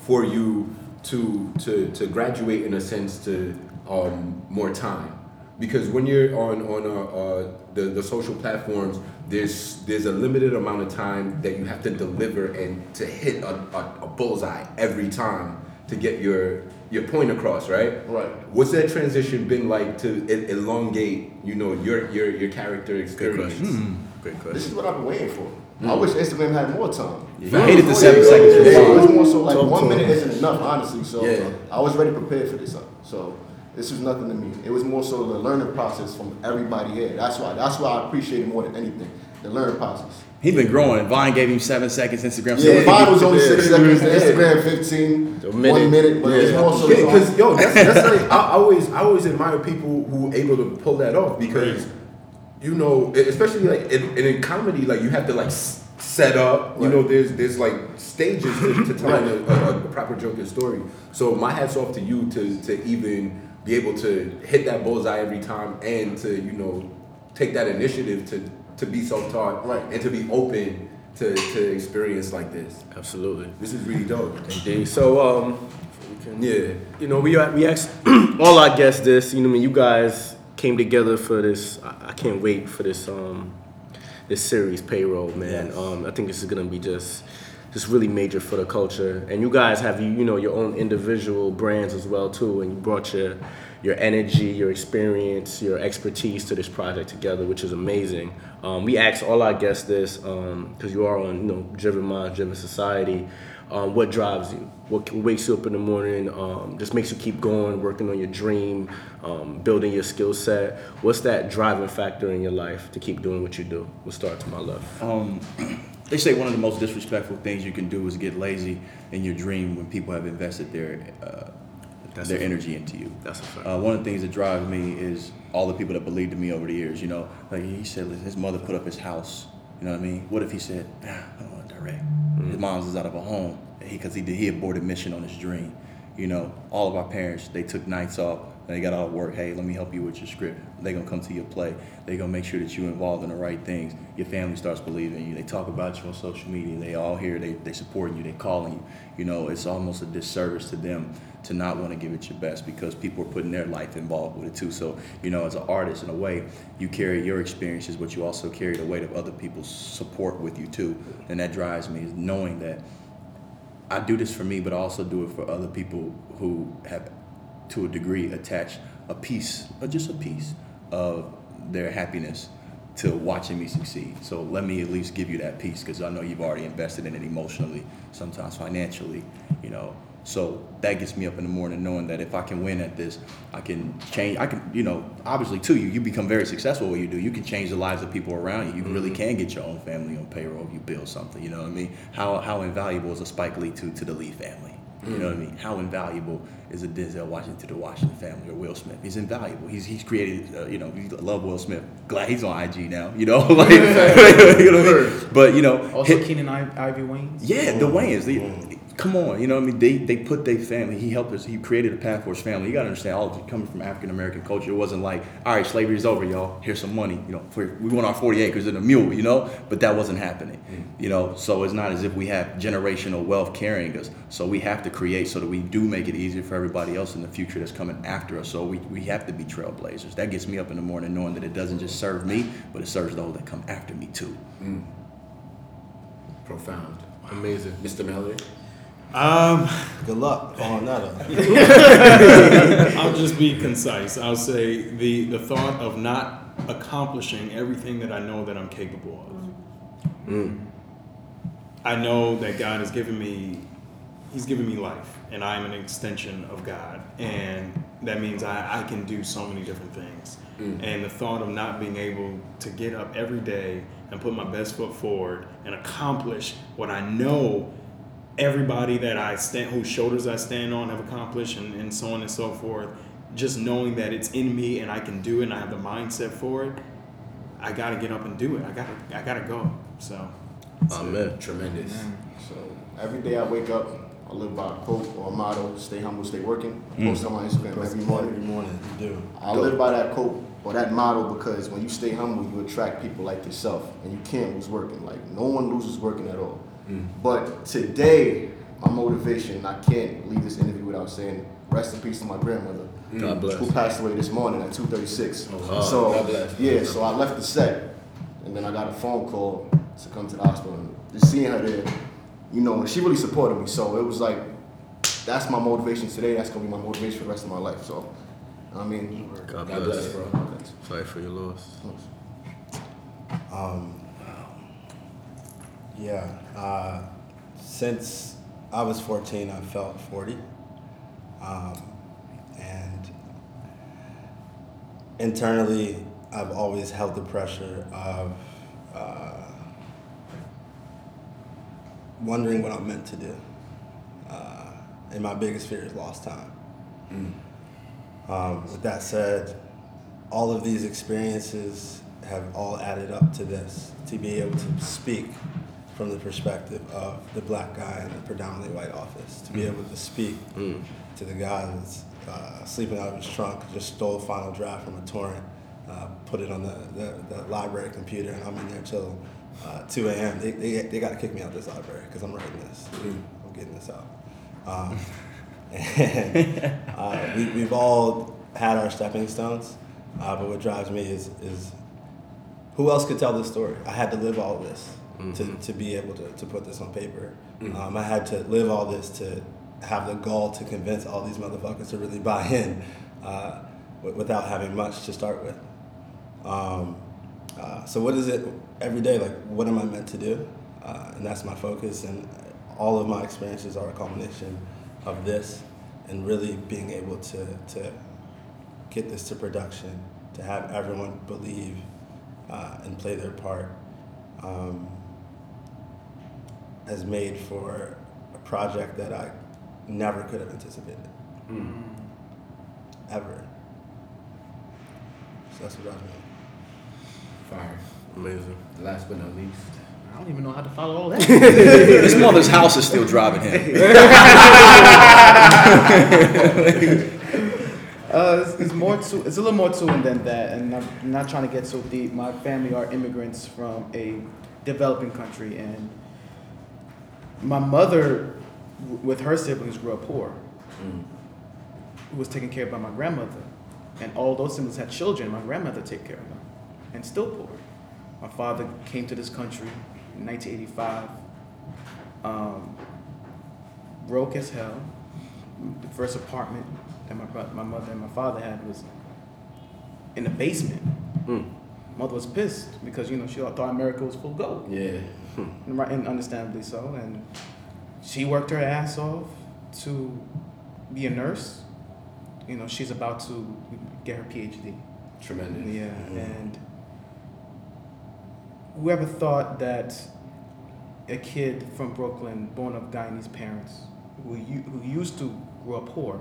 for you to to to graduate in a sense to um more time? Because when you're on on uh, uh, the the social platforms, there's there's a limited amount of time that you have to deliver and to hit a, a, a bullseye every time to get your your point across, right? Right. What's that transition been like to it, elongate, you know, your your your character experience? Great question. Mm. Great question. This is what I've been waiting for. Mm. I wish Instagram had more time. Yeah, I hated the seven yeah, seconds. Yeah, yeah. It was more so like Talk one minute isn't enough, honestly. So yeah. I was ready prepared for this. So. This was nothing to me. It was more so the learning process from everybody here. That's why. That's why I appreciate it more than anything. The learning process. He's been growing. Vine gave him seven seconds. Instagram. Yeah, yeah. Vine was only six yeah. seconds. Instagram fifteen. A minute. One minute. But yeah. it's more so because yeah, yo, that's, that's like I always I always admire people who are able to pull that off because right. you know, especially like in, and in comedy, like you have to like set up. Right. You know, there's there's like stages to, to telling a, a, a proper joke and story. So my hat's off to you to to even. Be able to hit that bullseye every time and to, you know, take that initiative to, to be self-taught right. and to be open to, to experience like this. Absolutely. This is really dope. Indeed. So, um, yeah, you know, we we asked all our guests this, you know, I mean, you guys came together for this, I, I can't wait for this, um, this series, Payroll, man. Yes. Um, I think this is gonna be just, just really major for the culture, and you guys have you know your own individual brands as well too, and you brought your your energy, your experience, your expertise to this project together, which is amazing. Um, we asked all our guests this because um, you are on you know Driven Minds, Driven Society. Um, what drives you? What wakes you up in the morning? Um, just makes you keep going, working on your dream, um, building your skill set. What's that driving factor in your life to keep doing what you do? We'll start to my left. Um, They say one of the most disrespectful things you can do is get lazy in your dream when people have invested their uh, their energy into you. That's a fact. Uh, one of the things that drives me is all the people that believed in me over the years. You know, like he said, his mother put up his house. You know what I mean? What if he said, nah, I don't want to direct. Mm-hmm. His mom's is out of a home because he, he did he aborted mission on his dream. You know, all of our parents, they took nights off. They got all work. Hey, let me help you with your script. They're going to come to your play. They're going to make sure that you're involved in the right things. Your family starts believing in you. They talk about you on social media. They all here. They they supporting you. They calling you. You know, it's almost a disservice to them to not want to give it your best because people are putting their life involved with it too. So, you know, as an artist, in a way, you carry your experiences, but you also carry the weight of other people's support with you too. And that drives me, is knowing that I do this for me, but I also do it for other people who have to a degree, attach a piece, or just a piece, of their happiness to watching me succeed. So let me at least give you that piece, because I know you've already invested in it emotionally, sometimes financially, you know. So that gets me up in the morning, knowing that if I can win at this, I can change, I can, you know, obviously too, you, you become very successful what you do. You can change the lives of people around you. You mm-hmm. really can get your own family on payroll if you build something, you know what I mean? How how invaluable is a Spike Lee to, to the Lee family? You know what I mean? How invaluable is a Denzel Washington to the Washington family or Will Smith? He's invaluable. He's he's created, uh, you know, I love Will Smith. Glad he's on I G now, you know? like, you know what I mean? But, you know. Also hit, Keenan I- Ivory Wayans? Yeah, oh, the Wayans. They, oh. Come on, you know what I mean? They they put their family, he helped us, he created a path for his family. You got to understand, all coming from African-American culture, it wasn't like, all right, slavery is over, y'all. Here's some money. You know, for, we want our forty acres and a mule, you know? But that wasn't happening, mm. you know? So it's not as if we have generational wealth carrying us. So we have to create so that we do make it easier for everybody else in the future that's coming after us. So we, we have to be trailblazers. That gets me up in the morning knowing that it doesn't just serve me, but it serves those that come after me too. Mm. Profound. Wow. Amazing. Mister Mallory? Um, good luck on that. I'll just be concise. I'll say the, the thought of not accomplishing everything that I know that I'm capable of. Mm. I know that God has given me, he's given me life, and I'm an extension of God. And that means I, I can do so many different things. Mm. And the thought of not being able to get up every day and put my best foot forward and accomplish what I know everybody that I stand, whose shoulders I stand on, have accomplished, and, and so on and so forth. Just knowing that it's in me and I can do it, and I have the mindset for it. I gotta get up and do it. I gotta, I gotta go. So Amen. Tremendous. Amen. So every day I wake up, I live by a quote or a motto: stay humble, stay working. I mm. post on my Instagram every morning. Every morning, you do. I Go. live by that quote or that motto because when you stay humble, you attract people like yourself, and you can't lose working. Like no one loses working at all. Mm. But today, my motivation, I can't leave this interview without saying, rest in peace to my grandmother, God bless. Who passed away this morning at two thirty-six. Oh, wow. So, God bless. Yeah, so I left the set, and then I got a phone call to come to the hospital. And just seeing her there, you know, she really supported me. So it was like, that's my motivation today. That's going to be my motivation for the rest of my life. So, I mean, God, God bless, bless, bro. Thanks. Sorry for your loss. Um, yeah, uh, since I was fourteen, I felt forty. Um, and internally, I've always held the pressure of uh, wondering what I'm meant to do. Uh, and my biggest fear is lost time. Mm. Um, with that said, all of these experiences have all added up to this, to be able to speak from the perspective of the black guy in a predominantly white office, to be mm. able to speak mm. to the guy that's uh, sleeping out of his trunk, just stole a final draft from a torrent, uh, put it on the, the, the library computer, and I'm in there till uh, two a.m. They, they they gotta kick me out of this library because I'm writing this. Mm. I'm getting this out. Um, and uh, we, we've all had our stepping stones, uh, but what drives me is is who else could tell this story? I had to live all this. Mm-hmm. To, to be able to, to put this on paper. Mm-hmm. Um, I had to live all this to have the gall to convince all these motherfuckers to really buy in uh, w- without having much to start with. Um, uh, so what is it every day? Like, what am I meant to do? Uh, and that's my focus. And all of my experiences are a culmination of this and really being able to, to get this to production, to have everyone believe uh, and play their part. Um, has made for a project that I never could have anticipated. Mm. Ever. So that's what I mean. Fire. Amazing. Last but not least. I don't even know how to follow all that. His mother's house is still driving him. uh, it's, it's, more to, it's a little more to it than that, and I'm not trying to get so deep. My family are immigrants from a developing country, and my mother, w- with her siblings, grew up poor, mm. who was taken care of by my grandmother. And all those siblings had children. My grandmother took care of them, and still poor. My father came to this country in nineteen eighty-five, um, broke as hell. The first apartment that my, bro- my mother and my father had was in the basement. Mm. Mother was pissed because, you know, she thought America was full of gold. Yeah. Hmm. And understandably so. And she worked her ass off to be a nurse. You know, she's about to get her P H D. Tremendous. Yeah. Mm-hmm. And whoever thought that a kid from Brooklyn, born of Guyanese parents, who, you, who used to grow up poor,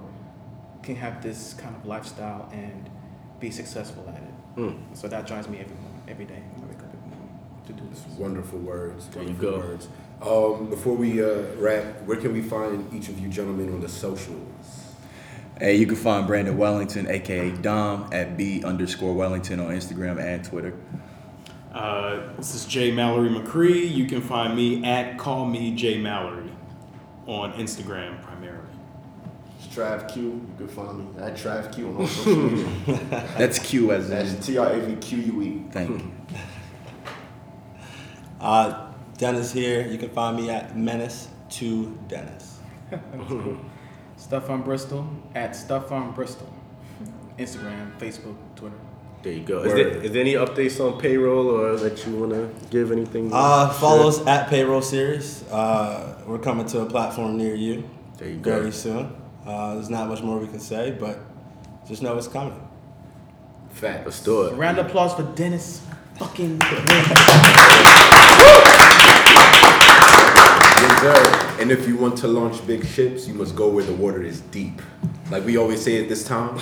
can have this kind of lifestyle and be successful at it. Mm. So that drives me every morning, every day when I wake up in the morning to do this. Wonderful words. Wonderful there you go. words. Um, before we uh, wrap, where can we find each of you gentlemen on the socials? Hey, you can find Brandon Wellington, aka Dom, at B underscore Wellington on Instagram and Twitter. Uh, this is Jay Mallory McCree. You can find me at Call Me Jay Mallory on Instagram primarily. Trav Q, you can find me at Trav Q on all social media. That's Q as in. That's T R A V Q U E. Thank you. Uh, Dennis here. You can find me at Menace to Dennis. Stefon Bristol at Stefon Bristol. Instagram, Facebook, Twitter. There you go. Is there, is there any updates on payroll or that you want to give anything? Uh, follow us at Payroll Series. Uh, we're coming to a platform near you. There you go. Very soon. Uh, there's not much more we can say, but just know it's coming. Fact. Let's do it. A round of applause for Dennis fucking Yes, sir. And if you want to launch big ships, you must go where the water is deep. Like we always say at this time.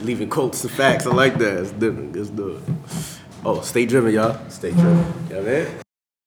Leaving quotes and facts. I like that. It's different. It's different. Oh, stay driven, y'all. Stay driven. Yeah, man.